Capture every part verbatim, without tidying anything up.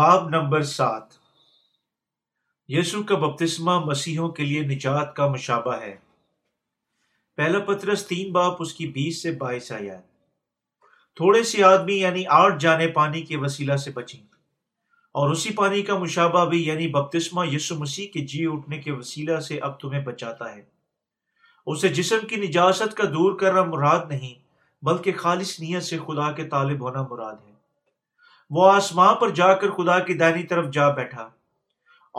باب نمبر سات یسوع کا بپتسمہ مسیحوں کے لیے نجات کا مشابہ ہے۔ پہلا پطرس تین باپ اس کی بیس سے بائیس آیات۔ تھوڑے سے آدمی یعنی آٹھ جانے پانی کے وسیلہ سے بچیں، اور اسی پانی کا مشابہ بھی یعنی بپتسمہ یسوع مسیح کے جی اٹھنے کے وسیلہ سے اب تمہیں بچاتا ہے۔ اسے جسم کی نجاست کا دور کرنا مراد نہیں، بلکہ خالص نیت سے خدا کے طالب ہونا مراد ہے۔ وہ آسمان پر جا کر خدا کی دائنی طرف جا بیٹھا،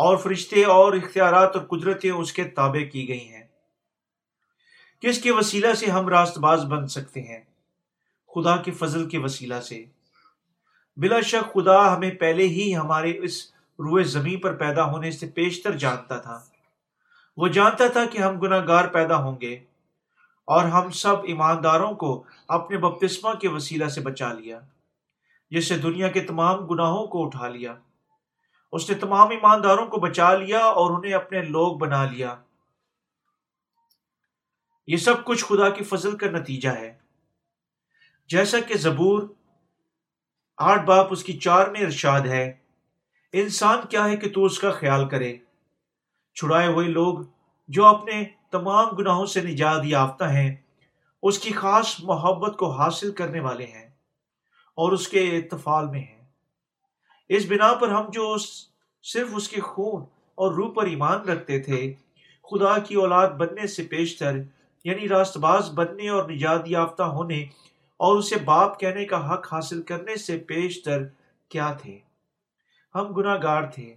اور فرشتے اور اختیارات اور قدرتیں اس کے تابع کی گئی ہیں۔ کس کے وسیلہ سے ہم راست باز بن سکتے ہیں؟ خدا کے فضل کے وسیلہ سے۔ بلا شک خدا ہمیں پہلے ہی ہمارے اس روئے زمین پر پیدا ہونے سے پیشتر جانتا تھا۔ وہ جانتا تھا کہ ہم گناہگار پیدا ہوں گے، اور ہم سب ایمانداروں کو اپنے بپتسمہ کے وسیلہ سے بچا لیا، جس سے دنیا کے تمام گناہوں کو اٹھا لیا۔ اس نے تمام ایمانداروں کو بچا لیا اور انہیں اپنے لوگ بنا لیا۔ یہ سب کچھ خدا کی فضل کا نتیجہ ہے۔ جیسا کہ زبور آٹھ باپ اس کی چار میں ارشاد ہے، انسان کیا ہے کہ تو اس کا خیال کرے؟ چھڑائے ہوئے لوگ جو اپنے تمام گناہوں سے نجات یافتہ ہیں، اس کی خاص محبت کو حاصل کرنے والے ہیں اور اس کے اتفال میں ہیں۔ اس بنا پر ہم جو صرف اس کے خون اور روح پر ایمان رکھتے تھے، خدا کی اولاد بننے سے پیشتر یعنی راست باز بننے اور نجات یافتہ ہونے اور اسے باپ کہنے کا حق حاصل کرنے سے پیشتر کیا تھے؟ ہم گناہ گار تھے،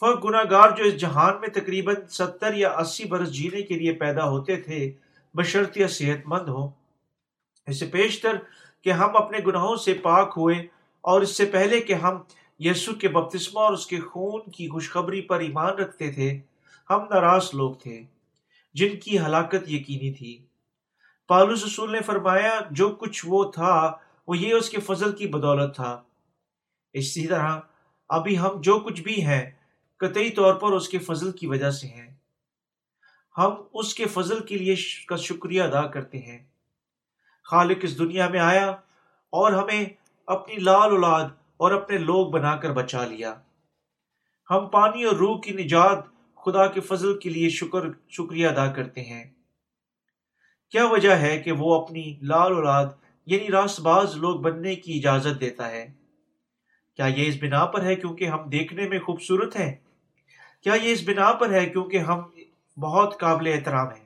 فقط گناہ گار جو اس جہان میں تقریباً ستر یا اسی برس جینے کے لیے پیدا ہوتے تھے، بشرطیہ صحت مند ہو۔ اس سے پیشتر کہ ہم اپنے گناہوں سے پاک ہوئے، اور اس سے پہلے کہ ہم یسوع کے بپتسمہ اور اس کے خون کی خوشخبری پر ایمان رکھتے تھے، ہم ناراض لوگ تھے جن کی ہلاکت یقینی تھی۔ پالوس رسول نے فرمایا جو کچھ وہ تھا وہ یہ اس کے فضل کی بدولت تھا۔ اسی طرح ابھی ہم جو کچھ بھی ہیں قطعی طور پر اس کے فضل کی وجہ سے ہیں۔ ہم اس کے فضل کے لیے کا شکریہ ادا کرتے ہیں۔ خالق اس دنیا میں آیا اور ہمیں اپنی لال اولاد اور اپنے لوگ بنا کر بچا لیا۔ ہم پانی اور روح کی نجات خدا کے فضل کے لیے شکر شکریہ ادا کرتے ہیں۔ کیا وجہ ہے کہ وہ اپنی لال اولاد یعنی راست باز لوگ بننے کی اجازت دیتا ہے؟ کیا یہ اس بنا پر ہے کیونکہ ہم دیکھنے میں خوبصورت ہیں؟ کیا یہ اس بنا پر ہے کیونکہ ہم بہت قابل احترام ہیں؟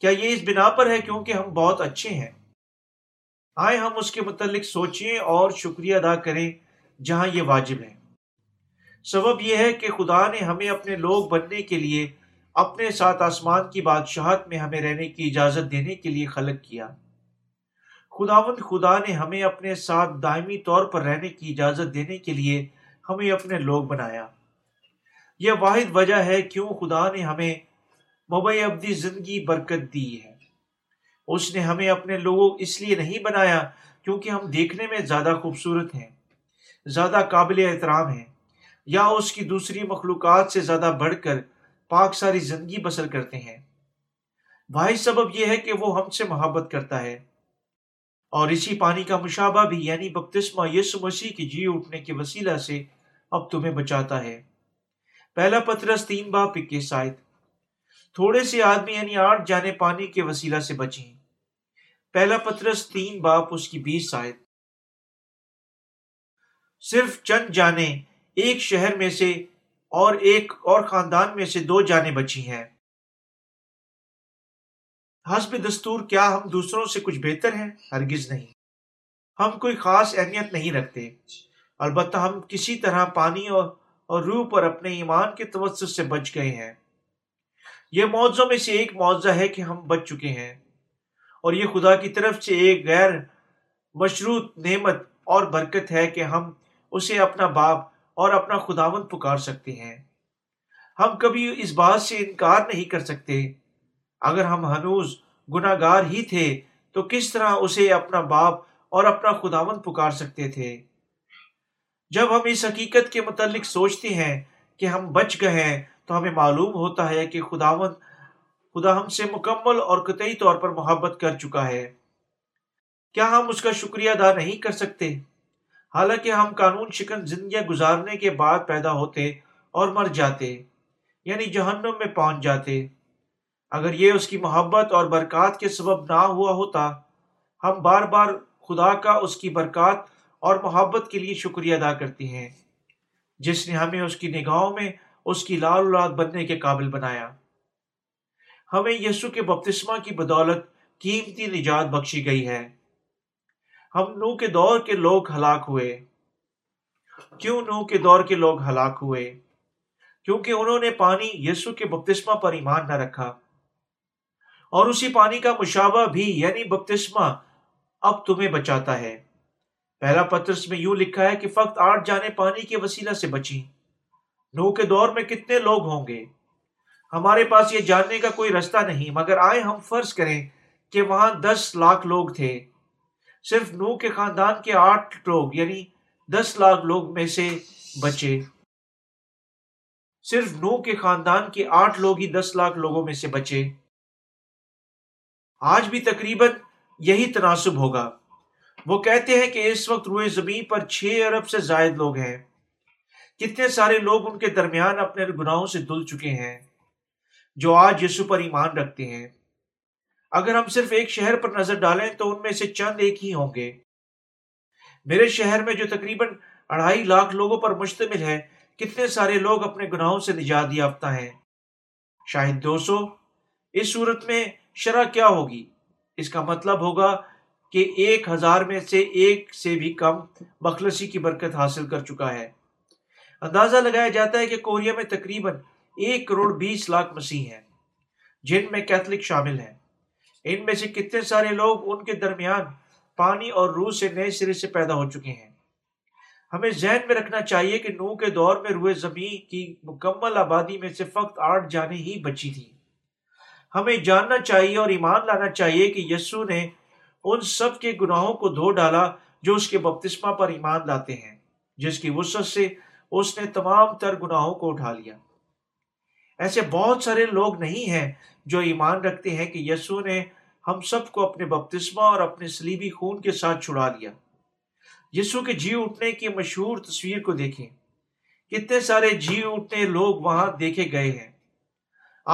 کیا یہ اس بنا پر ہے کیونکہ ہم بہت اچھے ہیں؟ آئے ہم اس کے متعلق سوچیں اور شکریہ ادا کریں جہاں یہ واجب ہے۔ سبب یہ ہے کہ خدا نے ہمیں اپنے لوگ بننے کے لیے اپنے ساتھ آسمان کی بادشاہت میں ہمیں رہنے کی اجازت دینے کے لیے خلق کیا۔ خداوند خدا نے ہمیں اپنے ساتھ دائمی طور پر رہنے کی اجازت دینے کے لیے ہمیں اپنے لوگ بنایا۔ یہ واحد وجہ ہے کیوں خدا نے ہمیں مبعی ابدی زندگی برکت دی ہے۔ اس نے ہمیں اپنے لوگوں اس لیے نہیں بنایا کیونکہ ہم دیکھنے میں زیادہ خوبصورت ہیں، زیادہ قابل احترام ہیں، یا اس کی دوسری مخلوقات سے زیادہ بڑھ کر پاک ساری زندگی بسر کرتے ہیں۔ واحد سبب یہ ہے کہ وہ ہم سے محبت کرتا ہے، اور اسی پانی کا مشابہ بھی یعنی بپتسمہ یسوع مسیح کے جی اٹھنے کے وسیلہ سے اب تمہیں بچاتا ہے۔ پہلا پطرس تین باپ اکیس آیت۔ تھوڑے سے آدمی یعنی آٹھ جانے پانی کے وسیلہ سے بچیں۔ پہلا پطرس تین باپ اس کی بیس آیت۔ صرف چند جانے ایک شہر میں سے اور ایک اور خاندان میں سے دو جانے بچی ہیں۔ حسب دستور کیا ہم دوسروں سے کچھ بہتر ہیں؟ ہرگز نہیں۔ ہم کوئی خاص اہمیت نہیں رکھتے، البتہ ہم کسی طرح پانی اور, اور روح پر اپنے ایمان کے توسط سے بچ گئے ہیں۔ یہ معجزوں میں سے ایک معجزہ ہے کہ ہم بچ چکے ہیں، اور یہ خدا کی طرف سے ایک غیر مشروط نعمت اور برکت ہے کہ ہم اسے اپنا باپ اور اپنا خداوند پکار سکتے ہیں۔ ہم کبھی اس بات سے انکار نہیں کر سکتے۔ اگر ہم ہنوز گناہ گار ہی تھے تو کس طرح اسے اپنا باپ اور اپنا خداوند پکار سکتے تھے؟ جب ہم اس حقیقت کے متعلق سوچتے ہیں کہ ہم بچ گئے ہیں، تو ہمیں معلوم ہوتا ہے کہ خداوند خدا ہم سے مکمل اور قطعی طور پر محبت کر چکا ہے۔ کیا ہم اس کا شکریہ ادا نہیں کر سکتے؟ حالانکہ ہم قانون شکن زندگیاں گزارنے کے بعد پیدا ہوتے اور مر جاتے، یعنی جہنم میں پہنچ جاتے۔ اگر یہ اس کی محبت اور برکات کے سبب نہ ہوا ہوتا، ہم بار بار خدا کا اس کی برکات اور محبت کے لیے شکریہ ادا کرتے ہیں، جس نے ہمیں اس کی نگاہوں میں اس کی لال اولاد بننے کے قابل بنایا۔ ہمیں یسوع کے بپتسمہ کی بدولت قیمتی نجات بخشی گئی ہے۔ ہم نوح کے دور کے لوگ ہلاک ہوئے۔ کیوں نوح کے دور کے لوگ ہلاک ہوئے؟ کیونکہ انہوں نے پانی یسوع کے بپتسمہ پر ایمان نہ رکھا، اور اسی پانی کا مشابہ بھی یعنی بپتسمہ اب تمہیں بچاتا ہے۔ پہلا پطرس میں یوں لکھا ہے کہ فقط آٹھ جانیں پانی کے وسیلہ سے بچیں۔ نوح کے دور میں کتنے لوگ ہوں گے؟ ہمارے پاس یہ جاننے کا کوئی رستہ نہیں، مگر آئے ہم فرض کریں کہ وہاں دس لاکھ لوگ تھے۔ صرف نوح کے خاندان کے آٹھ لوگ یعنی دس لاکھ لوگ میں سے بچے صرف نوح کے خاندان کے آٹھ لوگ ہی دس لاکھ لوگوں میں سے بچے۔ آج بھی تقریباً یہی تناسب ہوگا۔ وہ کہتے ہیں کہ اس وقت روئے زمین پر چھ ارب سے زائد لوگ ہیں۔ کتنے سارے لوگ ان کے درمیان اپنے گناہوں سے دھل چکے ہیں جو آج یسوع پر ایمان رکھتے ہیں۔ اگر ہم صرف ایک شہر پر نظر ڈالیں تو ان میں سے چند ایک ہی ہوں گے۔ میرے شہر میں، جو تقریباً اڑھائی لاکھ لوگوں پر مشتمل ہے، کتنے سارے لوگ اپنے گناہوں سے نجات یافتہ ہیں؟ شاید دو سو۔ اس صورت میں شرح کیا ہوگی؟ اس کا مطلب ہوگا کہ ایک ہزار میں سے ایک سے بھی کم مخلصی کی برکت حاصل کر چکا ہے۔ اندازہ لگایا جاتا ہے کہ کوریا میں تقریباً ایک کروڑ بیس لاکھ مسیح ہیں، جن میں کیتھولک شامل ہیں۔ ان میں سے کتنے سارے لوگ ان کے درمیان پانی اور روح سے نئے سرے سے پیدا ہو چکے ہیں۔ ہمیں ذہن میں رکھنا چاہیے کہ نوح کے دور میں روئے زمین کی مکمل آبادی میں سے فقط آٹھ جانیں ہی بچی تھیں۔ ہمیں جاننا چاہیے اور ایمان لانا چاہیے کہ یسوع نے ان سب کے گناہوں کو دھو ڈالا جو اس کے بپتسمہ پر ایمان لاتے ہیں، جس کی وسعت سے اس نے تمام تر گناہوں کو اٹھا لیا۔ ایسے بہت سارے لوگ نہیں ہیں جو ایمان رکھتے ہیں کہ یسوع نے ہم سب کو اپنے بپتسمہ اور اپنے صلیبی خون کے ساتھ چھڑا لیا۔ یسوع کے جی اٹھنے کی مشہور تصویر کو دیکھیں۔ کتنے سارے جی اٹھنے لوگ وہاں دیکھے گئے ہیں۔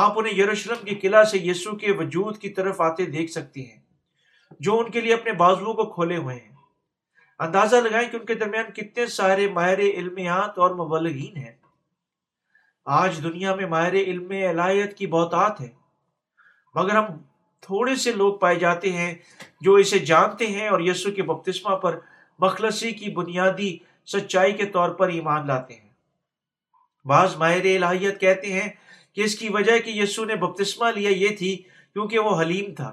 آپ انہیں یروشلم کے قلعہ سے یسوع کے وجود کی طرف آتے دیکھ سکتے ہیں، جو ان کے لیے اپنے بازوؤں کو کھولے ہوئے ہیں۔ اندازہ لگائیں کہ ان کے درمیان کتنے سارے ماہر علمیات اور مبلغین ہیں۔ آج دنیا میں ماہر علم الہیات کی بہتات ہے، مگر ہم تھوڑے سے لوگ پائے جاتے ہیں جو اسے جانتے ہیں اور یسوع کے بپتسمہ پر مخلصی کی بنیادی سچائی کے طور پر ایمان لاتے ہیں۔ بعض ماہر الہیات کہتے ہیں کہ اس کی وجہ کہ یسوع نے بپتسمہ لیا یہ تھی کیونکہ وہ حلیم تھا،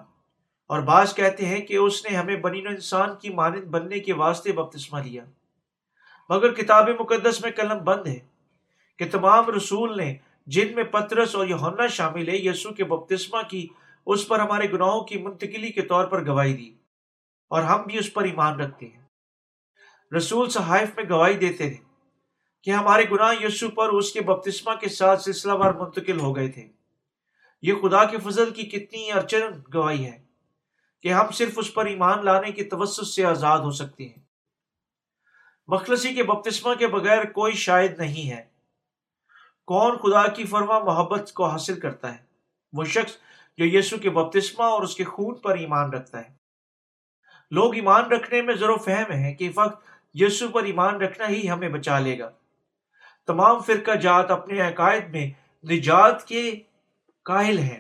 اور بعض کہتے ہیں کہ اس نے ہمیں بنی نوع انسان کی مانند بننے کے واسطے بپتسمہ لیا۔ مگر کتاب مقدس میں قلم بند ہے کہ تمام رسول نے، جن میں پطرس اور یوحنا شامل ہے، یسوع کے بپتسمہ کی اس پر ہمارے گناہوں کی منتقلی کے طور پر گواہی دی، اور ہم بھی اس پر ایمان رکھتے ہیں۔ رسول صحائف میں گواہی دیتے تھے کہ ہمارے گناہ یسوع پر اس کے بپتسمہ کے ساتھ سلسلہ وار منتقل ہو گئے تھے۔ یہ خدا کے فضل کی کتنی ارچن گواہی ہے کہ ہم صرف اس پر ایمان لانے کے توسط سے آزاد ہو سکتے ہیں۔ مخلصی کے بپتسمہ کے بغیر کوئی شاید نہیں ہے۔ کون خدا کی فرما محبت کو حاصل کرتا ہے؟ وہ شخص جو یسوع کے بپتسمہ اور اس کے خون پر ایمان رکھتا ہے۔ لوگ ایمان رکھنے میں ضرور فہم ہیں کہ فقط یسوع پر ایمان رکھنا ہی ہمیں بچا لے گا۔ تمام فرقہ جات اپنے عقائد میں نجات کے قائل ہیں،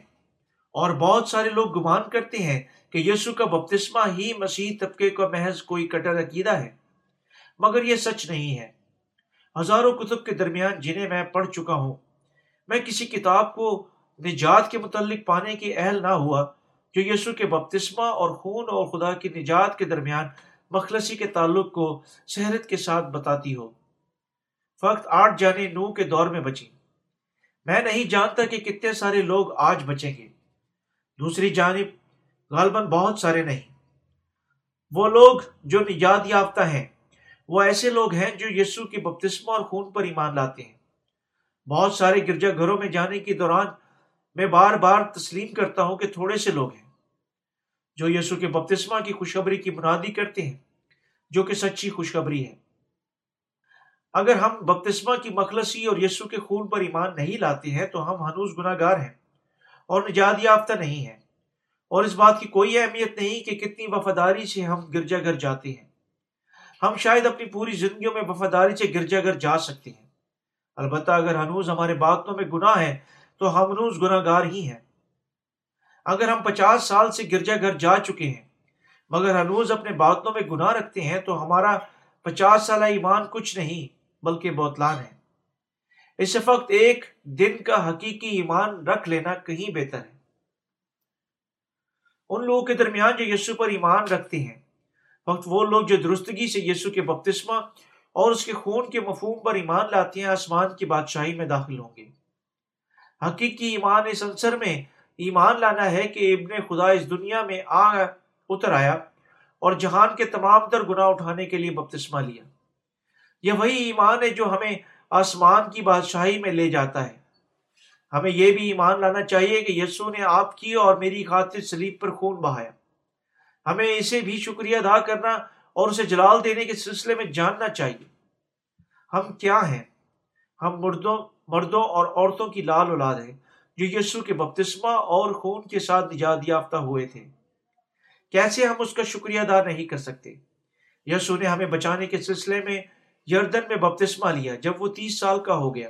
اور بہت سارے لوگ گمان کرتے ہیں کہ یسوع کا بپتسمہ ہی مسیح طبقے کا محض کوئی کٹر عقیدہ ہے، مگر یہ سچ نہیں ہے۔ ہزاروں کتب کے درمیان جنہیں میں پڑھ چکا ہوں، میں کسی کتاب کو نجات کے متعلق پانے کے اہل نہ ہوا جو یسوع کے بپتسمہ اور خون اور خدا کی نجات کے درمیان مخلصی کے تعلق کو شہرت کے ساتھ بتاتی ہو۔ فقط آٹھ جانیں نوح کے دور میں بچیں۔ میں نہیں جانتا کہ کتنے سارے لوگ آج بچیں گے۔ دوسری جانب غالباً بہت سارے نہیں۔ وہ لوگ جو نجات یافتہ ہیں وہ ایسے لوگ ہیں جو یسوع کے بپتسمہ اور خون پر ایمان لاتے ہیں۔ بہت سارے گرجا گھروں میں جانے کے دوران میں بار بار تسلیم کرتا ہوں کہ تھوڑے سے لوگ ہیں جو یسوع کے بپتسمہ کی خوشخبری کی منادی کرتے ہیں، جو کہ سچی خوشخبری ہے۔ اگر ہم بپتسمہ کی مخلصی اور یسوع کے خون پر ایمان نہیں لاتے ہیں تو ہم ہنوز گناہ گار ہیں اور نجات یافتہ نہیں ہیں، اور اس بات کی کوئی اہمیت نہیں کہ کتنی وفاداری سے ہم گرجا گھر جاتے ہیں۔ ہم شاید اپنی پوری زندگیوں میں وفاداری سے گرجا گھر جا سکتے ہیں، البتہ اگر ہنوز ہمارے باطنوں میں گناہ ہے تو ہم ہنوز گناہ گار ہی ہیں۔ اگر ہم پچاس سال سے گرجا گھر جا چکے ہیں مگر ہنوز اپنے باطنوں میں گناہ رکھتے ہیں تو ہمارا پچاس سالہ ایمان کچھ نہیں بلکہ بوتلان ہے۔ اس وقت ایک دن کا حقیقی ایمان رکھ لینا کہیں بہتر ہے۔ ان لوگوں کے درمیان جو یسوع پر ایمان رکھتے ہیں وقت وہ لوگ جو درستگی سے یسوع کے بپتسمہ اور اس کے خون کے مفہوم پر ایمان لاتے ہیں آسمان کی بادشاہی میں داخل ہوں گے۔ حقیقی ایمان اس عنصر میں ایمان لانا ہے کہ ابن خدا اس دنیا میں آ اتر آیا اور جہان کے تمام تر گناہ اٹھانے کے لیے بپتسمہ لیا۔ یہ وہی ایمان ہے جو ہمیں آسمان کی بادشاہی میں لے جاتا ہے۔ ہمیں یہ بھی ایمان لانا چاہیے کہ یسوع نے آپ کی اور میری خاطر صلیب پر خون بہایا۔ ہمیں اسے بھی شکریہ ادا کرنا اور اسے جلال دینے کے سلسلے میں جاننا چاہیے۔ ہم کیا ہیں؟ ہم مردوں مردوں اور عورتوں کی لال اولاد ہیں جو یسوع کے بپتسمہ اور خون کے ساتھ نجات یافتہ ہوئے تھے۔ کیسے ہم اس کا شکریہ ادا نہیں کر سکتے؟ یسوع نے ہمیں بچانے کے سلسلے میں یردن میں بپتسمہ لیا جب وہ تیس سال کا ہو گیا۔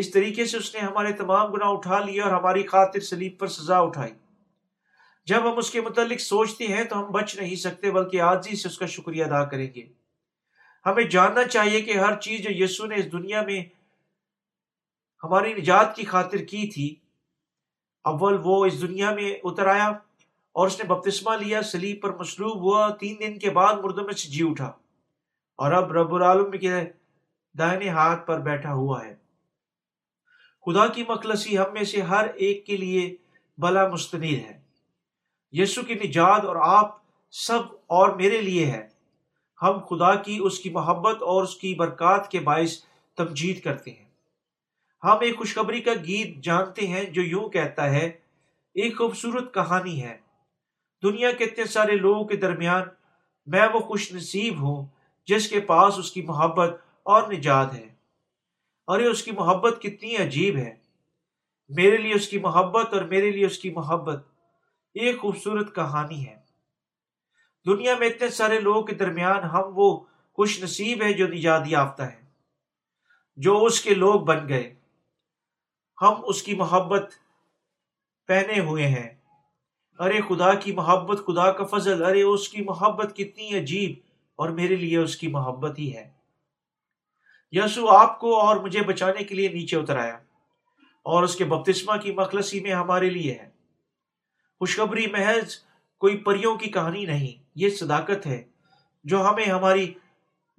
اس طریقے سے اس نے ہمارے تمام گناہ اٹھا لیے اور ہماری خاطر صلیب پر سزا اٹھائی۔ جب ہم اس کے متعلق سوچتے ہیں تو ہم بچ نہیں سکتے بلکہ عاجزی سے اس کا شکریہ ادا کریں گے۔ ہمیں جاننا چاہیے کہ ہر چیز جو یسوع نے اس دنیا میں ہماری نجات کی خاطر کی تھی، اول وہ اس دنیا میں اتر آیا اور اس نے بپتسمہ لیا، صلیب پر مصلوب ہوا، تین دن کے بعد مردوں میں سے جی اٹھا اور اب رب العالمین کے دائیں ہاتھ پر بیٹھا ہوا ہے۔ خدا کی مخلصی ہم میں سے ہر ایک کے لیے بلا مستنیر ہے۔ یسوع کی نجات اور آپ سب اور میرے لیے ہے۔ ہم خدا کی، اس کی محبت اور اس کی برکات کے باعث تمجید کرتے ہیں۔ ہم ایک خوشخبری کا گیت جانتے ہیں جو یوں کہتا ہے، ایک خوبصورت کہانی ہے، دنیا کے اتنے سارے لوگوں کے درمیان میں وہ خوش نصیب ہوں جس کے پاس اس کی محبت اور نجات ہے۔ ارے اس کی محبت کتنی عجیب ہے، میرے لیے اس کی محبت اور میرے لیے اس کی محبت ایک خوبصورت کہانی ہے۔ دنیا میں اتنے سارے لوگوں کے درمیان ہم وہ خوش نصیب ہے جو نجات یافتہ ہے، جو اس کے لوگ بن گئے۔ ہم اس کی محبت پہنے ہوئے ہیں۔ ارے خدا کی محبت، خدا کا فضل، ارے اس کی محبت کتنی عجیب اور میرے لیے اس کی محبت ہی ہے۔ یسوع آپ کو اور مجھے بچانے کے لیے نیچے اتر آیا اور اس کے بپتسمہ کی مخلصی میں ہمارے لیے ہے۔ خوشخبری محض کوئی پریوں کی کہانی نہیں، یہ صداقت ہے جو ہمیں ہماری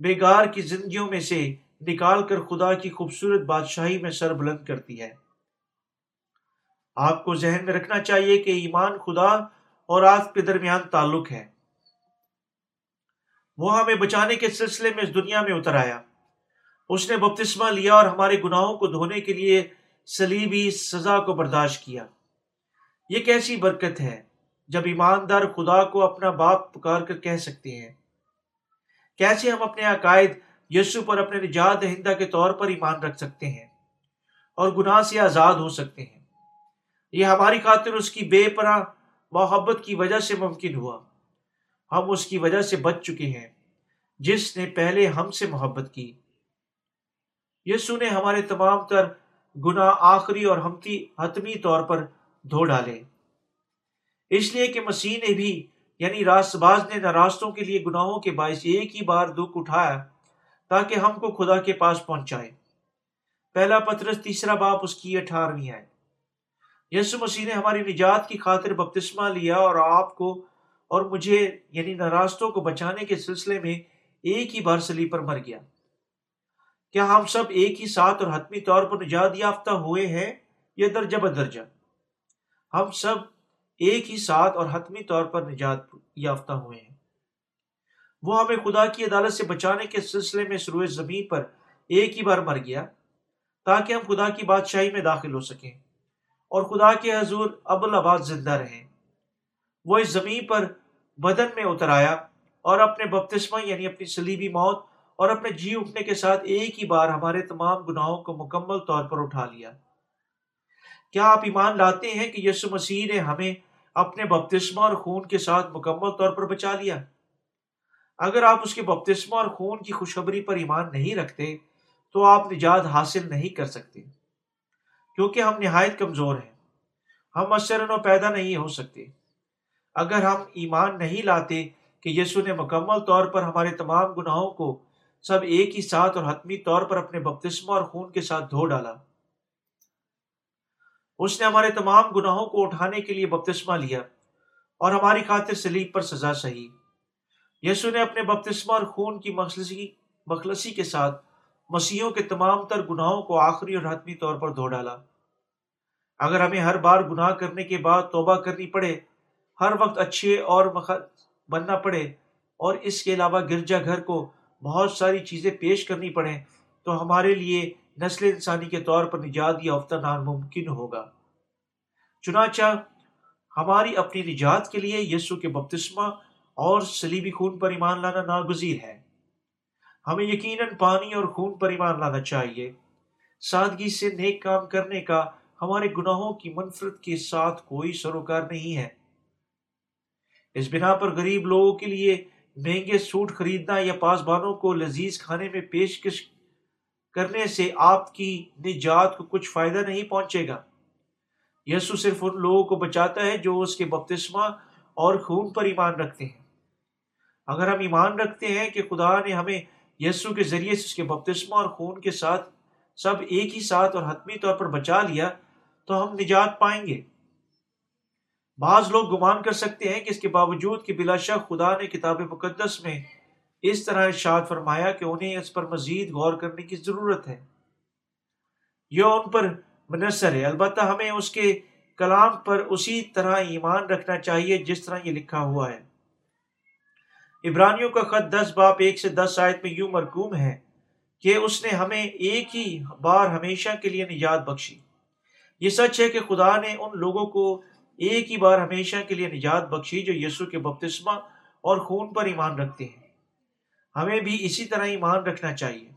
بیگار کی زندگیوں میں سے نکال کر خدا کی خوبصورت بادشاہی میں سر بلند کرتی ہے۔ آپ کو ذہن میں رکھنا چاہیے کہ ایمان خدا اور آپ کے درمیان تعلق ہے۔ وہ ہمیں بچانے کے سلسلے میں اس دنیا میں اتر آیا، اس نے بپتسمہ لیا اور ہمارے گناہوں کو دھونے کے لیے صلیبی سزا کو برداشت کیا۔ یہ کیسی برکت ہے جب ایماندار خدا کو اپنا باپ پکار کر کہہ سکتے ہیں۔ کیسے ہم اپنے عقائد یسوع پر اپنے نجات دہندہ کے طور پر ایمان رکھ سکتے ہیں اور گناہ سے آزاد ہو سکتے ہیں۔ یہ ہماری خاطر اس کی بے پناہ محبت کی وجہ سے ممکن ہوا۔ ہم اس کی وجہ سے بچ چکے ہیں جس نے پہلے ہم سے محبت کی۔ یسوع نے ہمارے تمام تر گناہ آخری اور حتمی طور پر دھو ڈالے، اس لیے کہ مسیح نے بھی یعنی راست باز نے ناراستوں کے لیے گناہوں کے باعث ایک ہی بار دکھ اٹھایا تاکہ ہم کو خدا کے پاس پہنچائے۔ پہلا پطرس تیسرا باب اس کی اٹھارہویں آیت۔ یسوع مسیح نے ہماری نجات کی خاطر بپتسمہ لیا اور آپ کو اور مجھے یعنی ناراستوں کو بچانے کے سلسلے میں ایک ہی بار صلیب پر مر گیا۔ کیا ہم سب ایک ہی ساتھ اور حتمی طور پر نجات یافتہ ہوئے ہیں یا درجہ بدرجہ؟ ہم سب ایک ہی ساتھ اور حتمی طور پر نجات یافتہ ہوئے ہیں۔ وہ ہمیں خدا کی عدالت سے بچانے کے سلسلے میں سروِ زمین پر ایک ہی بار مر گیا تاکہ ہم خدا کی بادشاہی میں داخل ہو سکیں اور خدا کے حضور ابدآباد زندہ رہیں۔ وہ اس زمین پر بدن میں اتر آیا اور اپنے بپتسمہ یعنی اپنی صلیبی موت اور اپنے جی اٹھنے کے ساتھ ایک ہی بار ہمارے تمام گناہوں کو مکمل طور پر اٹھا لیا۔ کیا آپ ایمان لاتے ہیں کہ یسوع مسیح نے ہمیں اپنے بپتسمہ اور خون کے ساتھ مکمل طور پر بچا لیا؟ اگر آپ اس کے بپتسمہ اور خون کی خوشخبری پر ایمان نہیں رکھتے تو آپ نجات حاصل نہیں کر سکتے، کیونکہ ہم نہایت کمزور ہیں، ہم ازسر نو پیدا نہیں ہو سکتے۔ اگر ہم ایمان نہیں لاتے کہ یسوع نے مکمل طور پر ہمارے تمام گناہوں کو سب ایک ہی ساتھ اور حتمی طور پر اپنے بپتسمہ اور خون کے ساتھ دھو ڈالا، اس نے ہمارے تمام گناہوں کو اٹھانے کے لیے بپتسمہ لیا اور ہماری خاطر صلیب پر سزا سہی۔ یسوع نے اپنے بپتسمہ اور خون کی مخلصی مخلصی کے ساتھ مسیحوں کے تمام تر گناہوں کو آخری اور حتمی طور پر دھو ڈالا۔ اگر ہمیں ہر بار گناہ کرنے کے بعد توبہ کرنی پڑے، ہر وقت اچھے اور بننا پڑے، اور اس کے علاوہ گرجا گھر کو بہت ساری چیزیں پیش کرنی پڑیں، تو ہمارے لیے نسل انسانی کے طور پر نجات یافتہ ناممکن ہوگا۔ چنانچہ ہماری اپنی نجات کے لیے یسوع کے بپتسمہ اور صلیبی خون پر ایمان لانا ناگزیر ہے۔ ہمیں یقیناً پانی اور خون پر ایمان لانا چاہیے۔ سادگی سے نیک کام کرنے کا ہمارے گناہوں کی منفرد کے ساتھ کوئی سروکار نہیں ہے۔ اس بنا پر غریب لوگوں کے لیے مہنگے سوٹ خریدنا یا پاسبانوں کو لذیذ کھانے میں پیشکش کرنے سے آپ کی نجات کو کچھ فائدہ نہیں پہنچے گا۔ یسوع صرف ان لوگوں کو بچاتا ہے جو اس کے بپتسمہ اور خون پر ایمان رکھتے ہیں۔ اگر ہم ایمان رکھتے ہیں کہ خدا نے ہمیں یسوع کے ذریعے سے اس کے بپتسمہ اور خون کے ساتھ سب ایک ہی ساتھ اور حتمی طور پر بچا لیا، تو ہم نجات پائیں گے۔ بعض لوگ گمان کر سکتے ہیں کہ اس کے باوجود کہ بلا شک خدا نے کتاب مقدس میں اس طرح ارشاد فرمایا کہ انہیں اس پر مزید غور کرنے کی ضرورت ہے، یہ ان پر منحصر ہے۔ البتہ ہمیں اس کے کلام پر اسی طرح ایمان رکھنا چاہیے جس طرح یہ لکھا ہوا ہے۔ عبرانیوں کا خط دس باب ایک سے دس آیت میں یوں مرکوم ہے کہ اس نے ہمیں ایک ہی بار ہمیشہ کے لیے نجات بخشی۔ یہ سچ ہے کہ خدا نے ان لوگوں کو ایک ہی بار ہمیشہ کے لیے نجات بخشی جو یسوع کے بپتسمہ اور خون پر ایمان رکھتے ہیں۔ ہمیں بھی اسی طرح ایمان رکھنا چاہیے۔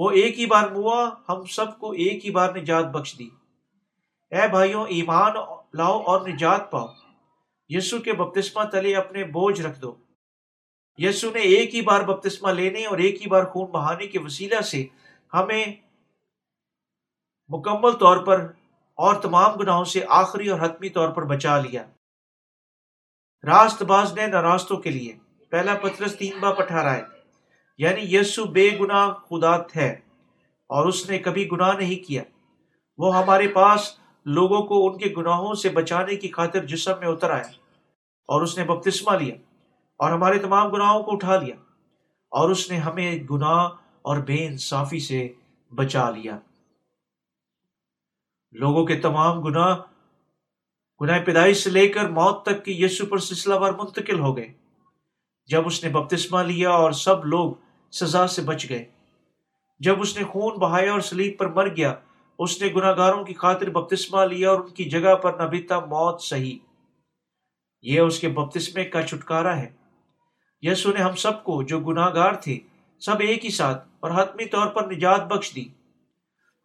وہ ایک ہی بار موا، ہم سب کو ایک ہی بار نجات بخش دی۔ اے بھائیوں، ایمان لاؤ اور نجات پاؤ۔ یسوع کے بپتسمہ تلے اپنے بوجھ رکھ دو۔ یسوع نے ایک ہی بار بپتسمہ لینے اور ایک ہی بار خون بہانے کے وسیلہ سے ہمیں مکمل طور پر اور تمام گناہوں سے آخری اور حتمی طور پر بچا لیا۔ راست باز نے ناراستوں کے لیے، پہلا پطرس تین باب اٹھارہ ہے، یعنی یسوع بے گناہ خدا ہے اور اس نے کبھی گناہ نہیں کیا۔ وہ ہمارے پاس لوگوں کو ان کے گناہوں سے بچانے کی خاطر جسم میں اتر آیا اور اس نے بپتسمہ لیا اور ہمارے تمام گناہوں کو اٹھا لیا، اور اس نے ہمیں گناہ اور بے انصافی سے بچا لیا۔ لوگوں کے تمام گناہ گناہ پیدائش سے لے کر موت تک کی یسوع پر سلسلہ وار منتقل ہو گئے جب اس نے بپتسمہ لیا، اور سب لوگ سزا سے بچ گئے۔ جب اس نے خون بہایا اور صلیب پر مر گیا، اس نے گناہ گاروں کی خاطر بپتسمہ لیا اور ان کی جگہ پر نبھتا موت سہی۔ یہ اس کے بپتسمے کا چھٹکارا ہے۔ یسوع نے ہم سب کو جو گناہ گار تھے سب ایک ہی ساتھ اور حتمی طور پر نجات بخش دی۔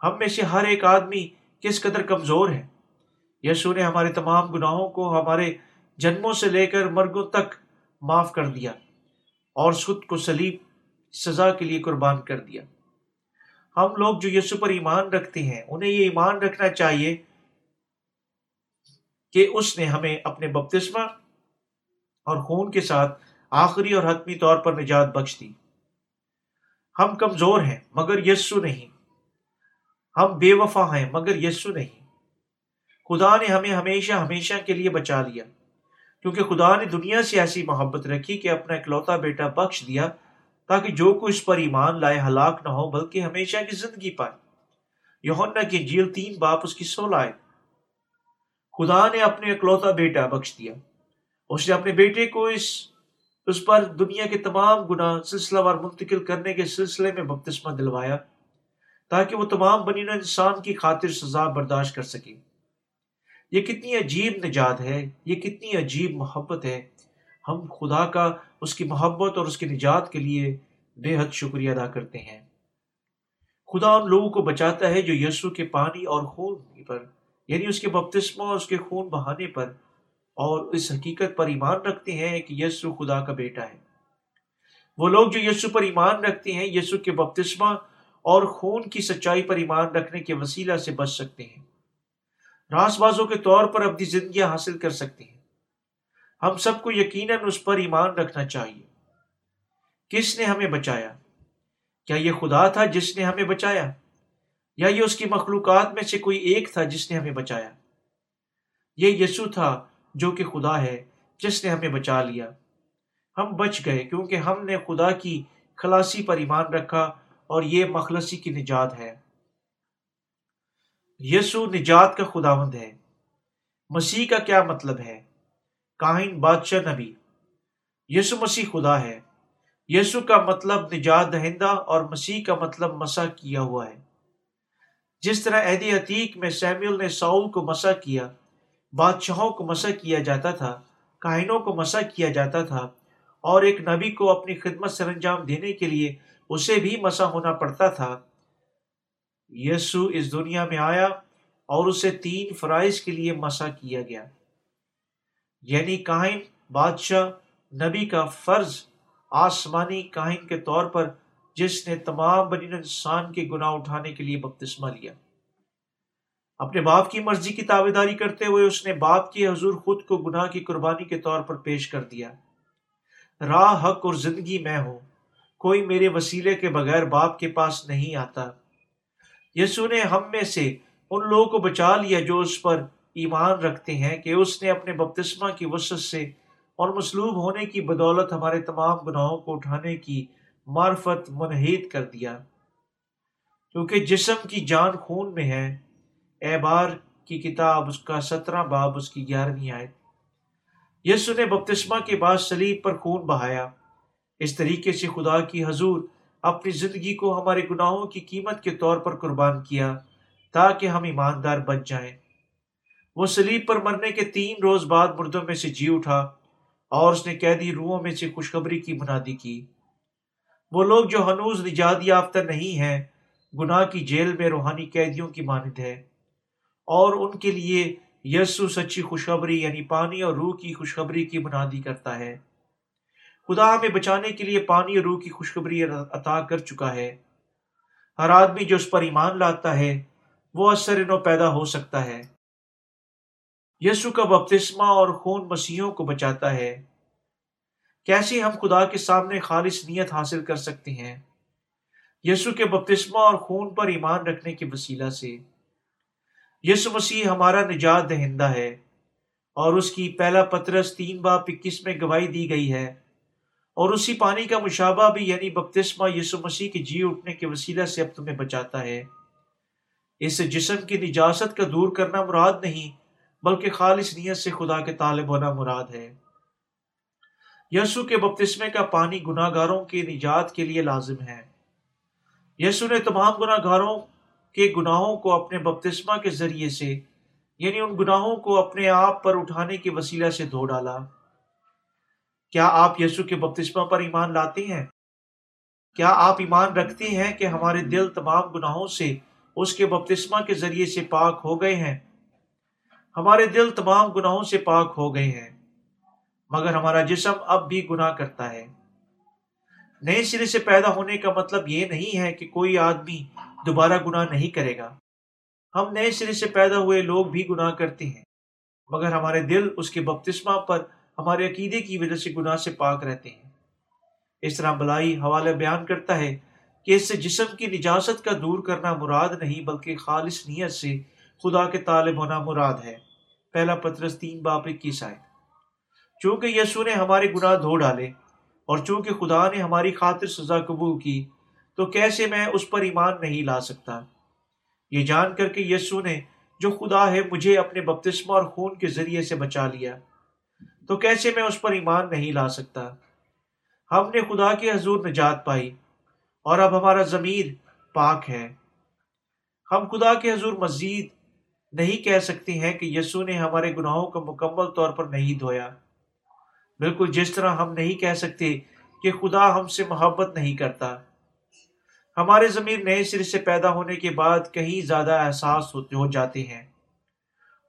ہم میں سے ہر ایک آدمی کس قدر کمزور ہے۔ یسوع نے ہمارے تمام گناہوں کو ہمارے جنموں سے لے کر مرگوں تک معاف کر دیا اور خود کو صلیب سزا کے لیے قربان کر دیا۔ ہم لوگ جو یسوع پر ایمان رکھتے ہیں انہیں یہ ایمان رکھنا چاہیے کہ اس نے ہمیں اپنے بپتسمہ اور خون کے ساتھ آخری اور حتمی طور پر نجات بخش دی۔ ہم کمزور ہیں مگر یسوع نہیں، ہم بے وفا ہیں مگر یسوع نہیں۔ خدا نے ہمیں ہمیشہ ہمیشہ کے لیے بچا لیا، کیونکہ خدا نے دنیا سے ایسی محبت رکھی کہ اپنا اکلوتا بیٹا بخش دیا تاکہ جو کوئی اس پر ایمان لائے ہلاک نہ ہو بلکہ ہمیشہ کی زندگی پائے۔ یوحنا کی انجیل تین باب اس کی سولہ آیت۔ خدا نے اپنے اکلوتا بیٹا بخش دیا، اس نے اپنے بیٹے کو اس اس پر دنیا کے تمام گناہ سلسلہ وار منتقل کرنے کے سلسلے میں بپتسمہ دلوایا تاکہ وہ تمام بنی نوع انسان کی خاطر سزا برداشت کر سکے۔ یہ کتنی عجیب نجات ہے، یہ کتنی عجیب محبت ہے۔ ہم خدا کا اس کی محبت اور اس کی نجات کے لیے بے حد شکریہ ادا کرتے ہیں۔ خدا ان لوگوں کو بچاتا ہے جو یسوع کے پانی اور خون پر، یعنی اس کے بپتسمہ اور اس کے خون بہانے پر اور اس حقیقت پر ایمان رکھتے ہیں کہ یسوع خدا کا بیٹا ہے۔ وہ لوگ جو یسوع پر ایمان رکھتے ہیں یسوع کے بپتسمہ اور خون کی سچائی پر ایمان رکھنے کے وسیلہ سے بچ سکتے ہیں، راست بازوں کے طور پر اپنی زندگیاں حاصل کر سکتے ہیں۔ ہم سب کو یقیناً اس پر ایمان رکھنا چاہیے۔ کس نے ہمیں بچایا؟ کیا یہ خدا تھا جس نے ہمیں بچایا، یا یہ اس کی مخلوقات میں سے کوئی ایک تھا جس نے ہمیں بچایا؟ یہ یسوع تھا جو کہ خدا ہے، جس نے ہمیں بچا لیا۔ ہم بچ گئے کیونکہ ہم نے خدا کی خلاصی پر ایمان رکھا، اور یہ مخلصی کی نجات ہے۔ یسوع نجات کا خداوند ہے۔ مسیح کا کیا مطلب ہے؟ کاہن، بادشاہ، نبی۔ یسوع مسیح خدا ہے۔ یسوع کا مطلب نجات دہندہ اور مسیح کا مطلب مسح کیا ہوا ہے۔ جس طرح عہد عتیق میں سیموئل نے ساؤل کو مسح کیا، بادشاہوں کو مسح کیا جاتا تھا، کاہنوں کو مسح کیا جاتا تھا، اور ایک نبی کو اپنی خدمت سر انجام دینے کے لیے اسے بھی مسح ہونا پڑتا تھا۔ یسوع اس دنیا میں آیا اور اسے تین فرائض کے لیے مسح کیا گیا، یعنی کاہن، بادشاہ، نبی کا فرض آسمانی کاہن کے طور پر، جس نے تمام بنی انسان کے گناہ اٹھانے کے لیے بپتسمہ لیا۔ اپنے باپ کی مرضی کی تابعداری کرتے ہوئے اس نے باپ کے حضور خود کو گناہ کی قربانی کے طور پر پیش کر دیا۔ راہ، حق اور زندگی میں ہوں، کوئی میرے وسیلے کے بغیر باپ کے پاس نہیں آتا۔ یسوع نے ہم میں سے ان لوگوں کو بچا لیا جو اس پر ایمان رکھتے ہیں کہ اس نے اپنے بپتسمہ کی وسعت سے اور مصلوب ہونے کی بدولت ہمارے تمام گناہوں کو اٹھانے کی معرفت منحط کر دیا۔ کیونکہ جسم کی جان خون میں ہے، احبار کی کتاب اس کا سترہ باب اس کی گیارہویں آیت۔ یسوع نے بپتسمہ کے بعد صلیب پر خون بہایا۔ اس طریقے سے خدا کی حضور اپنی زندگی کو ہمارے گناہوں کی قیمت کے طور پر قربان کیا تاکہ ہم ایماندار بن جائیں۔ وہ صلیب پر مرنے کے تین روز بعد مردوں میں سے جی اٹھا، اور اس نے قیدی روحوں میں سے خوشخبری کی منادی کی۔ وہ لوگ جو ہنوز نجات یافتہ نہیں ہیں، گناہ کی جیل میں روحانی قیدیوں کی مانند ہے، اور ان کے لیے یسوع سچی خوشخبری یعنی پانی اور روح کی خوشخبری کی منادی کرتا ہے۔ خدا ہمیں بچانے کے لیے پانی اور روح کی خوشخبری عطا کر چکا ہے۔ ہر آدمی جو اس پر ایمان لاتا ہے وہ اثر نو پیدا ہو سکتا ہے۔ یسوع کا بپتسمہ اور خون مسیحوں کو بچاتا ہے۔ کیسے ہم خدا کے سامنے خالص نیت حاصل کر سکتے ہیں؟ یسوع کے بپتسمہ اور خون پر ایمان رکھنے کے وسیلہ سے۔ یسوع مسیح ہمارا نجات دہندہ ہے، اور اس کی پہلا پطرس تین باب اکیس میں گواہی دی گئی ہے، اور اسی پانی کا مشابہ بھی یعنی بپتسمہ یسوع مسیح کے جی اٹھنے کے وسیلہ سے اب تمہیں بچاتا ہے۔ اس سے جسم کی نجاست کا دور کرنا مراد نہیں، بلکہ خالص نیت سے خدا کے طالب ہونا مراد ہے۔ یسوع کے بپتسمے کا پانی گناہ گاروں کے نجات کے لیے لازم ہے۔ یسوع نے تمام گناہ گاروں کے گناہوں کو اپنے بپتسمہ کے ذریعے سے، یعنی ان گناہوں کو اپنے آپ پر اٹھانے کے وسیلہ سے دھو ڈالا۔ کیا آپ یسوع کے بپتسمہ پر ایمان لاتے ہیں؟ کیا آپ ایمان رکھتے ہیں کہ ہمارے دل تمام گناہوں سے اس کے بپتسمہ کے ذریعے سے پاک ہو گئے ہیں؟ ہمارے دل تمام گناہوں سے پاک ہو گئے ہیں، مگر ہمارا جسم اب بھی گناہ کرتا ہے۔ نئے سرے سے پیدا ہونے کا مطلب یہ نہیں ہے کہ کوئی آدمی دوبارہ گناہ نہیں کرے گا۔ ہم نئے سرے سے پیدا ہوئے لوگ بھی گناہ کرتے ہیں، مگر ہمارے دل اس کے بپتسمہ پر ہمارے عقیدے کی وجہ سے گناہ سے پاک رہتے ہیں۔ اس طرح بلائی حوالہ بیان کرتا ہے کہ اس سے جسم کی نجاست کا دور کرنا مراد نہیں، بلکہ خالص نیت سے خدا کے طالب ہونا مراد ہے۔ پہلا پطرس تین باب اکیس آیت۔ چونکہ یسوع نے ہمارے گناہ دھو ڈالے، اور چونکہ خدا نے ہماری خاطر سزا قبول کی، تو کیسے میں اس پر ایمان نہیں لا سکتا؟ یہ جان کر کہ یسوع نے جو خدا ہے مجھے اپنے بپتسمہ اور خون کے ذریعے سے بچا لیا، تو کیسے میں اس پر ایمان نہیں لا سکتا؟ ہم نے خدا کے حضور نجات پائی، اور اب ہمارا ضمیر پاک ہے۔ ہم خدا کے حضور مزید نہیں کہہ سکتے ہیں کہ یسوع نے ہمارے گناہوں کو مکمل طور پر نہیں دھویا۔ بالکل جس طرح ہم نہیں کہہ سکتے کہ خدا ہم سے محبت نہیں کرتا۔ ہمارے ضمیر نئے سر سے پیدا ہونے کے بعد کہیں زیادہ احساس ہو جاتے ہیں،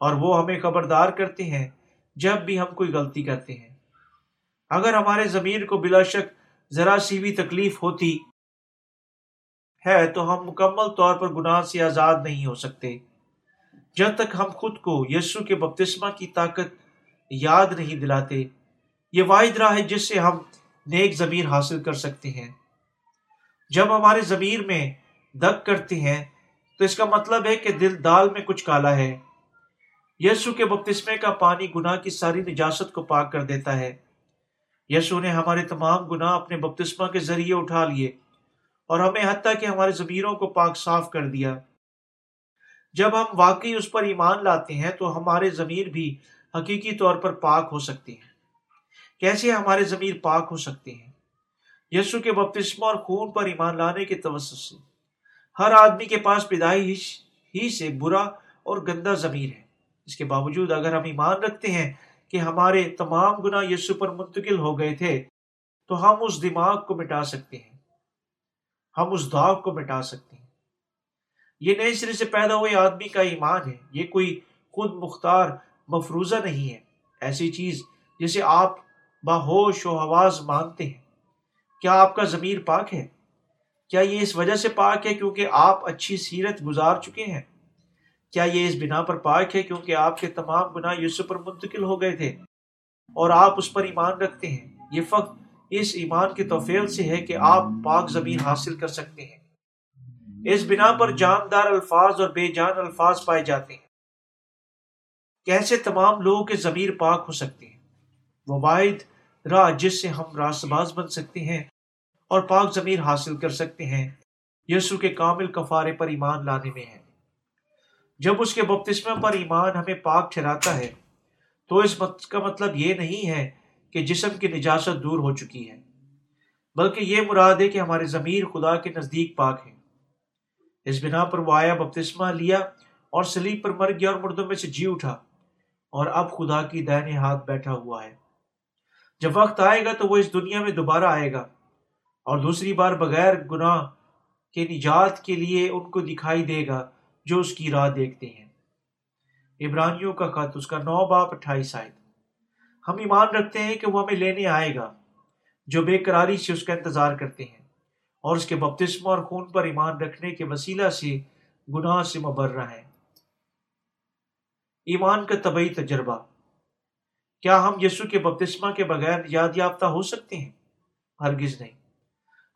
اور وہ ہمیں خبردار کرتے ہیں جب بھی ہم کوئی غلطی کرتے ہیں۔ اگر ہمارے ضمیر کو بلا شک ذرا سی بھی تکلیف ہوتی ہے تو ہم مکمل طور پر گناہ سے آزاد نہیں ہو سکتے جب تک ہم خود کو یسوع کے بپتسمہ کی طاقت یاد نہیں دلاتے۔ یہ واحد راہ ہے جس سے ہم نیک ضمیر حاصل کر سکتے ہیں۔ جب ہمارے ضمیر میں دگ کرتے ہیں تو اس کا مطلب ہے کہ دل دال میں کچھ کالا ہے۔ یسوع کے بپتسمے کا پانی گناہ کی ساری نجاست کو پاک کر دیتا ہے۔ یسوع نے ہمارے تمام گناہ اپنے بپتسمہ کے ذریعے اٹھا لیے اور ہمیں حتیٰ کہ ہمارے ضمیروں کو پاک صاف کر دیا۔ جب ہم واقعی اس پر ایمان لاتے ہیں تو ہمارے ضمیر بھی حقیقی طور پر پاک ہو سکتے ہیں۔ کیسے ہمارے ضمیر پاک ہو سکتے ہیں؟ یسوع کے بپتسمہ اور خون پر ایمان لانے کے توسط سے۔ ہر آدمی کے پاس پیدائش ہی سے برا اور گندا ضمیر ہے۔ اس کے باوجود اگر ہم ایمان رکھتے ہیں کہ ہمارے تمام گناہ یسوع پر منتقل ہو گئے تھے تو ہم اس دماغ کو مٹا سکتے ہیں، ہم اس داغ کو مٹا سکتے ہیں۔ یہ نئے سرے سے پیدا ہوئے آدمی کا ایمان ہے۔ یہ کوئی خود مختار مفروضہ نہیں ہے، ایسی چیز جسے آپ باہوش و حواس مانتے ہیں۔ کیا آپ کا ضمیر پاک ہے؟ کیا یہ اس وجہ سے پاک ہے کیونکہ آپ اچھی سیرت گزار چکے ہیں؟ کیا یہ اس بنا پر پاک ہے کیونکہ آپ کے تمام گناہ یسوع پر منتقل ہو گئے تھے اور آپ اس پر ایمان رکھتے ہیں؟ یہ فقط اس ایمان کے توفیق سے ہے کہ آپ پاک ضمیر حاصل کر سکتے ہیں۔ اس بنا پر جاندار الفاظ اور بے جان الفاظ پائے جاتے ہیں۔ کیسے تمام لوگوں کے ضمیر پاک ہو سکتے ہیں؟ وہ واحد راہ جس سے ہم راست باز بن سکتے ہیں اور پاک ضمیر حاصل کر سکتے ہیں، یسوع کے کامل کفارے پر ایمان لانے میں ہے۔ جب اس کے بپتسمہ پر ایمان ہمیں پاک ٹھہراتا ہے تو اس کا مطلب یہ نہیں ہے کہ جسم کی نجاست دور ہو چکی ہے، بلکہ یہ مراد ہے کہ ہمارے ضمیر خدا کے نزدیک پاک ہیں۔ اس بنا پر وہ آیا، بپتسمہ لیا اور صلیب پر مر گیا اور مردوں میں سے جی اٹھا اور اب خدا کی دائیں ہاتھ بیٹھا ہوا ہے۔ جب وقت آئے گا تو وہ اس دنیا میں دوبارہ آئے گا اور دوسری بار بغیر گناہ کے نجات کے لیے ان کو دکھائی دے گا جو اس کی راہ دیکھتے ہیں۔ عبرانیوں کا خط، اس کا نو باب اٹھائیس آیت۔ ہم ایمان رکھتے ہیں کہ وہ ہمیں لینے آئے گا جو بے قراری سے اس کا انتظار کرتے ہیں، اور اس کے بپتسمہ اور خون پر ایمان رکھنے کے وسیلہ سے گناہ سے مبرہ ہیں۔ ایمان کا طبعی تجربہ۔ کیا ہم یسوع کے بپتسمہ کے بغیر نجات یافتہ ہو سکتے ہیں؟ ہرگز نہیں۔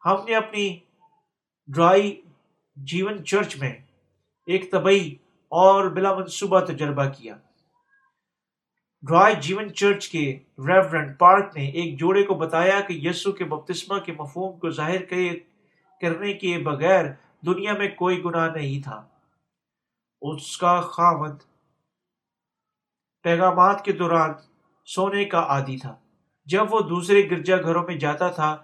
ہم نے اپنی ڈرائی جیون چرچ میں ایک طبعی اور بلا منصوبہ تجربہ کیا۔ ڈرائی جیون چرچ کے ریورنڈ پارک نے ایک جوڑے کو بتایا کہ یسوع کے بپتسمہ کے مفہوم کو ظاہر کرنے کے بغیر دنیا میں کوئی گناہ نہیں تھا۔ اس کا خاوند پیغامات کے دوران سونے کا عادی تھا۔ جب وہ دوسرے گرجا گھروں میں جاتا تھا،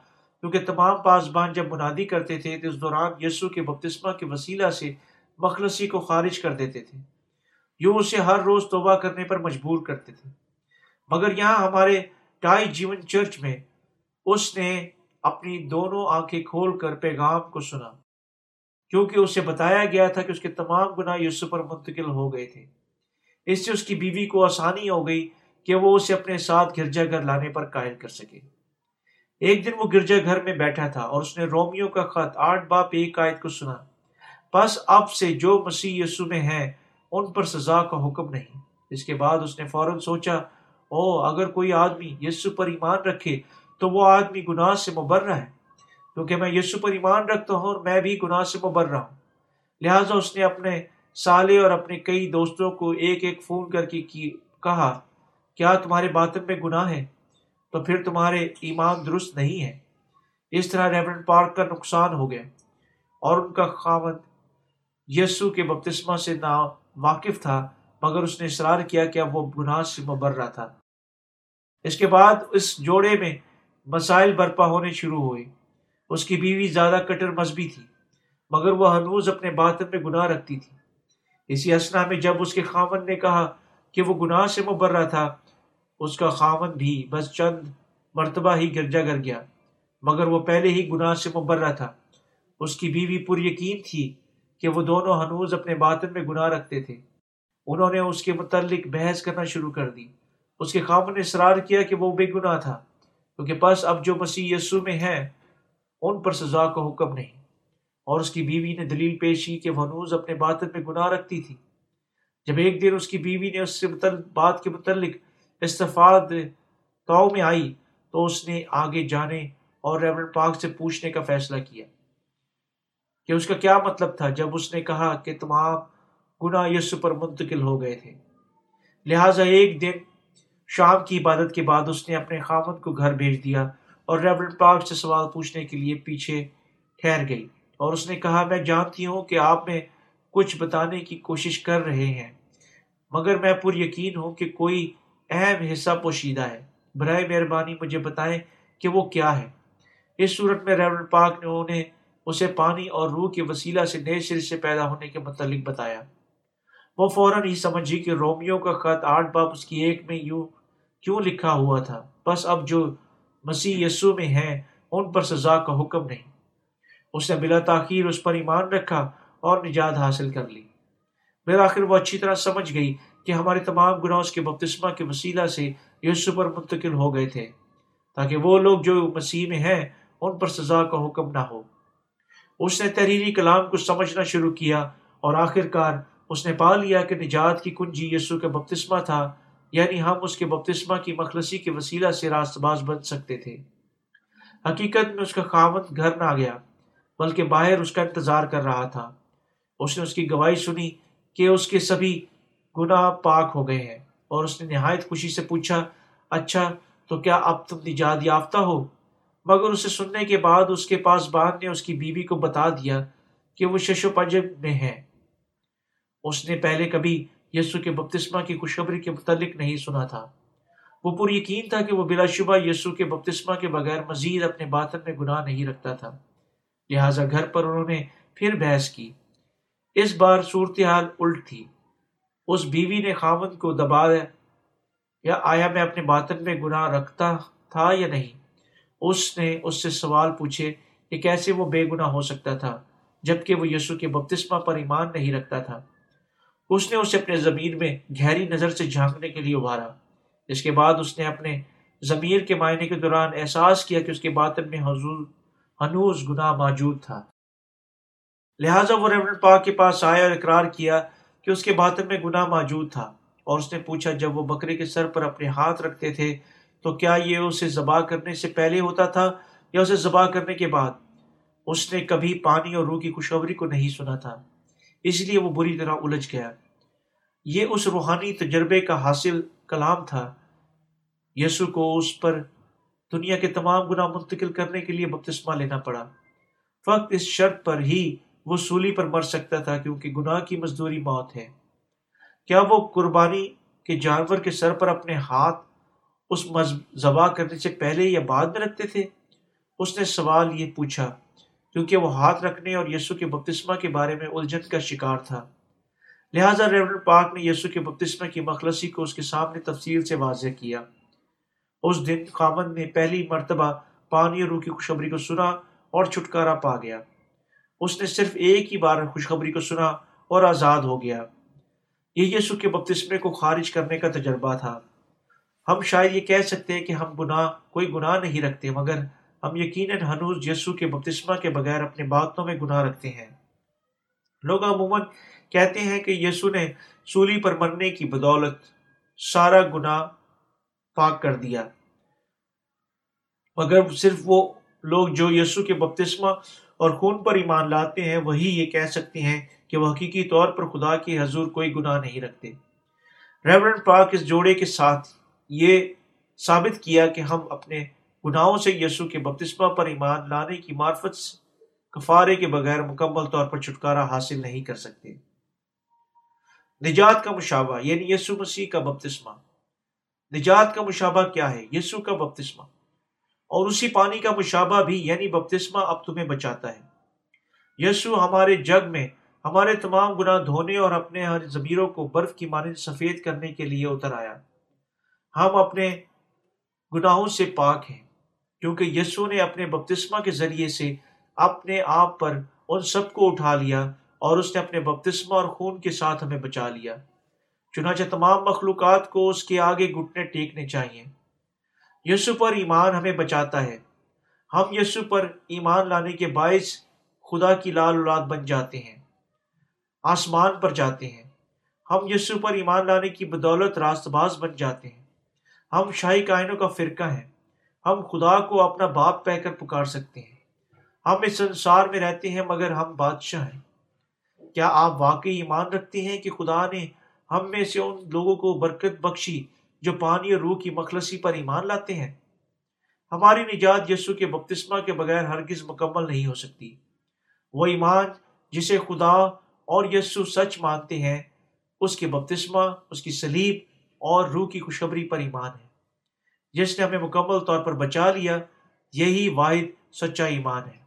کیونکہ تمام پاسبان جب منادی کرتے تھے تو اس دوران یسوع کے بپتسمہ کے وسیلہ سے مخلصی کو خارج کر دیتے تھے، یوں اسے ہر روز توبہ کرنے پر مجبور کرتے تھے۔ مگر یہاں ہمارے ٹائی جیون چرچ میں اس نے اپنی دونوں آنکھیں کھول کر پیغام کو سنا، کیونکہ اسے بتایا گیا تھا کہ اس کے تمام گناہ یسوع پر منتقل ہو گئے تھے۔ اس سے اس کی بیوی کو آسانی ہو گئی کہ وہ اسے اپنے ساتھ گرجا گھر لانے پر قائل کر سکے۔ ایک دن وہ گرجا گھر میں بیٹھا تھا اور اس نے رومیو کا خط آٹھ باپ ایک آیت کو سنا، پس اب سے جو مسیح یسوع میں ہیں ان پر سزا کا حکم نہیں۔ اس کے بعد اس نے فوراً سوچا، او اگر کوئی آدمی یسوع پر ایمان رکھے تو وہ آدمی گناہ سے مبرہ ہے، کیونکہ میں یسوع پر ایمان رکھتا ہوں اور میں بھی گناہ سے مبرہ ہوں۔ لہٰذا اس نے اپنے سالے اور اپنے کئی دوستوں کو ایک ایک فون کر کے کہا، کیا تمہارے باطن میں گناہ ہے؟ تو پھر تمہارے ایمان درست نہیں ہے۔ اس طرح ریورنڈ پارک کا نقصان ہو گیا اور ان کا خاوند یسوع کے بپتسمہ سے نا واقف تھا، مگر اس نے اصرار کیا کہ اب وہ گناہ سے مبرہ تھا۔ اس کے بعد اس جوڑے میں مسائل برپا ہونے شروع ہوئے۔ اس کی بیوی زیادہ کٹر مذہبی تھی، مگر وہ ہنوز اپنے باطن میں گناہ رکھتی تھی۔ اسی اثنا میں جب اس کے خاوند نے کہا کہ وہ گناہ سے مبرہ تھا، اس کا خاوند بھی بس چند مرتبہ ہی گرجا گھر گیا، مگر وہ پہلے ہی گناہ سے مبرہ تھا۔ اس کی بیوی پر یقین تھی کہ وہ دونوں ہنوز اپنے باطن میں گناہ رکھتے تھے۔ انہوں نے اس کے متعلق بحث کرنا شروع کر دی۔ اس کے خاوند نے اصرار کیا کہ وہ بے گناہ تھا، کیونکہ پس اب جو مسیح یسوع میں ہیں ان پر سزا کا حکم نہیں، اور اس کی بیوی نے دلیل پیش کی کہ وہ ہنوز اپنے باطن میں گناہ رکھتی تھی۔ جب ایک دن اس کی بیوی نے اس سے بات کے متعلق استفاد تو میں آئی تو اس نے آگے جانے اور ریورنڈ پارک سے پوچھنے کا فیصلہ کیا کہ اس کا کیا مطلب تھا جب اس نے کہا کہ تمام گناہ یسوع پر منتقل ہو گئے تھے۔ لہٰذا ایک دن شام کی عبادت کے بعد اس نے اپنے خامد کو گھر بھیج دیا اور ریورنڈ پارک سے سوال پوچھنے کے لیے پیچھے ٹھہر گئی، اور اس نے کہا، میں جانتی ہوں کہ آپ میں کچھ بتانے کی کوشش کر رہے ہیں، مگر میں پر یقین ہوں کہ کوئی اہم حصہ پوشیدہ ہے۔ برائے مہربانی مجھے بتائیں کہ وہ کیا ہے۔ اس صورت میں ریورنڈ پارک نے انہیں اسے پانی اور روح کے وسیلہ سے نئے سر سے پیدا ہونے کے متعلق بتایا۔ وہ فوراً ہی سمجھی کہ رومیو کا خط آٹھ باب اس کی ایک میں یوں کیوں لکھا ہوا تھا، بس اب جو مسیح یسوع میں ہیں ان پر سزا کا حکم نہیں۔ اس نے بلا تاخیر اس پر ایمان رکھا اور نجات حاصل کر لی۔ بالآخر وہ اچھی طرح سمجھ گئی کہ ہمارے تمام گناہ اس کے بپتسمہ کے وسیلہ سے یسوع پر منتقل ہو گئے تھے، تاکہ وہ لوگ جو مسیح میں ہیں ان پر سزا کا حکم نہ ہو۔ اس نے تحریری کلام کو سمجھنا شروع کیا، اور آخر کار اس نے پا لیا کہ نجات کی کنجی یسوع کا بپتسمہ تھا، یعنی ہم اس کے بپتسمہ کی مخلصی کے وسیلہ سے راست باز بن سکتے تھے۔ حقیقت میں اس کا خاوند گھر نہ گیا، بلکہ باہر اس کا انتظار کر رہا تھا۔ اس نے اس کی گواہی سنی کہ اس کے سبھی گناہ پاک ہو گئے ہیں، اور اس نے نہایت خوشی سے پوچھا، اچھا تو کیا اب تم نجات یافتہ ہو؟ مگر اسے سننے کے بعد اس کے پاسبان نے اس کی بیوی کو بتا دیا کہ وہ شش و پنج میں ہے۔ اس نے پہلے کبھی یسوع کے بپتسمہ کی خوشخبری کے متعلق نہیں سنا تھا۔ وہ پر یقین تھا کہ وہ بلا شبہ یسوع کے بپتسمہ کے بغیر مزید اپنے باطن میں گناہ نہیں رکھتا تھا۔ لہٰذا گھر پر انہوں نے پھر بحث کی۔ اس بار صورتحال الٹ تھی۔ اس بیوی نے خاوند کو دبایا یا آیا میں اپنے باطن میں گناہ رکھتا تھا یا نہیں۔ اس نے اس سے سوال پوچھے کہ کیسے وہ بے گناہ ہو سکتا تھا جبکہ وہ یسوع کے بپتسمہ پر ایمان نہیں رکھتا تھا۔ اس نے اسے اپنے ضمیر میں گہری نظر سے جھانکنے کے لیے ابھارا۔ اس کے بعد اس نے اپنے ضمیر کے معائنے کے دوران احساس کیا کہ اس کے باطن میں حضور ہنوز گناہ موجود تھا۔ لہٰذا وہ ریورنڈ پاک کے پاس آیا اور اقرار کیا کہ اس کے باطن میں گناہ موجود تھا، اور اس نے پوچھا، جب وہ بکرے کے سر پر اپنے ہاتھ رکھتے تھے تو کیا یہ اسے ذبح کرنے سے پہلے ہوتا تھا یا اسے ذبح کرنے کے بعد؟ اس نے کبھی پانی اور روح کی خوشخبری کو نہیں سنا تھا، اس لیے وہ بری طرح الجھ گیا۔ یہ اس روحانی تجربے کا حاصل کلام تھا۔ یسوع کو اس پر دنیا کے تمام گناہ منتقل کرنے کے لیے بپتسمہ لینا پڑا۔ فقط اس شرط پر ہی وہ سولی پر مر سکتا تھا، کیونکہ گناہ کی مزدوری موت ہے۔ کیا وہ قربانی کے جانور کے سر پر اپنے ہاتھ اس ذبح کرنے سے پہلے یا بعد میں رکھتے تھے؟ اس نے سوال یہ پوچھا کیونکہ وہ ہاتھ رکھنے اور یسوع کے بپتسمہ کے بارے میں الجھن کا شکار تھا۔ لہٰذا ریورنڈ پارک نے یسوع کے بپتسمہ کی مخلصی کو اس کے سامنے تفصیل سے واضح کیا۔ اس دن خاوند نے پہلی مرتبہ پانی اور روح کی خوشخبری کو سنا اور چھٹکارا پا گیا۔ اس نے صرف ایک ہی بار خوشخبری کو سنا اور آزاد ہو گیا۔ یہ یسوع کے بپتسمے کو خارج کرنے کا تجربہ تھا۔ ہم شاید یہ کہہ سکتے ہیں کہ ہم گناہ کوئی گناہ نہیں رکھتے، مگر ہم یقیناً ہنوز یسوع کے بپتسمہ کے بغیر اپنے باطنوں میں گناہ رکھتے ہیں۔ لوگ عموماً کہتے ہیں کہ یسوع نے سولی پر مرنے کی بدولت سارا گناہ پاک کر دیا، مگر صرف وہ لوگ جو یسوع کے بپتسمہ اور خون پر ایمان لاتے ہیں وہی یہ کہہ سکتے ہیں کہ وہ حقیقی طور پر خدا کے حضور کوئی گناہ نہیں رکھتے۔ ریورنڈ پاک اس جوڑے کے ساتھ یہ ثابت کیا کہ ہم اپنے گناہوں سے یسوع کے بپتسمہ پر ایمان لانے کی معرفت کفارے کے بغیر مکمل طور پر چھٹکارا حاصل نہیں کر سکتے۔ نجات کا مشابہ، یعنی یسوع مسیح کا بپتسمہ۔ نجات کا مشابہ کیا ہے؟ یسوع کا بپتسمہ، اور اسی پانی کا مشابہ بھی، یعنی بپتسمہ اب تمہیں بچاتا ہے۔ یسوع ہمارے جگ میں ہمارے تمام گناہ دھونے اور اپنے ہر ضمیروں کو برف کی مانند سفید کرنے کے لیے اتر آیا۔ ہم اپنے گناہوں سے پاک ہیں۔ کیونکہ یسوع نے اپنے بپتسمہ کے ذریعے سے اپنے آپ پر ان سب کو اٹھا لیا اور اس نے اپنے بپتسمہ اور خون کے ساتھ ہمیں بچا لیا۔ چنانچہ تمام مخلوقات کو اس کے آگے گھٹنے ٹیکنے چاہیے۔ یسوع پر ایمان ہمیں بچاتا ہے۔ ہم یسوع پر ایمان لانے کے باعث خدا کی لال اولاد بن جاتے ہیں، آسمان پر جاتے ہیں۔ ہم یسوع پر ایمان لانے کی بدولت راست باز بن جاتے ہیں۔ ہم شاہی کائنوں کا فرقہ ہیں۔ ہم خدا کو اپنا باپ کہہ کر پکار سکتے ہیں۔ ہم اس سنسار میں رہتے ہیں مگر ہم بادشاہ ہیں۔ کیا آپ واقعی ایمان رکھتے ہیں کہ خدا نے ہم میں سے ان لوگوں کو برکت بخشی جو پانی اور روح کی مخلصی پر ایمان لاتے ہیں؟ ہماری نجات یسوع کے بپتسمہ کے بغیر ہرگز مکمل نہیں ہو سکتی۔ وہ ایمان جسے خدا اور یسوع سچ مانتے ہیں، اس کے بپتسمہ، اس کی صلیب اور روح کی خوشخبری پر ایمان ہے۔ جس نے ہمیں مکمل طور پر بچا لیا، یہی واحد سچا ایمان ہے۔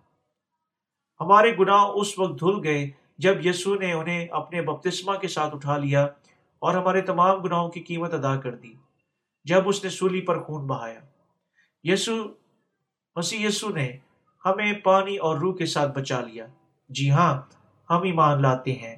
ہمارے گناہ اس وقت دھل گئے جب یسوع نے انہیں اپنے بپتسمہ کے ساتھ اٹھا لیا اور ہمارے تمام گناہوں کی قیمت ادا کر دی جب اس نے سولی پر خون بہایا۔ یسوع مسیح یسوع نے ہمیں پانی اور روح کے ساتھ بچا لیا۔ جی ہاں، ہم ایمان لاتے ہیں۔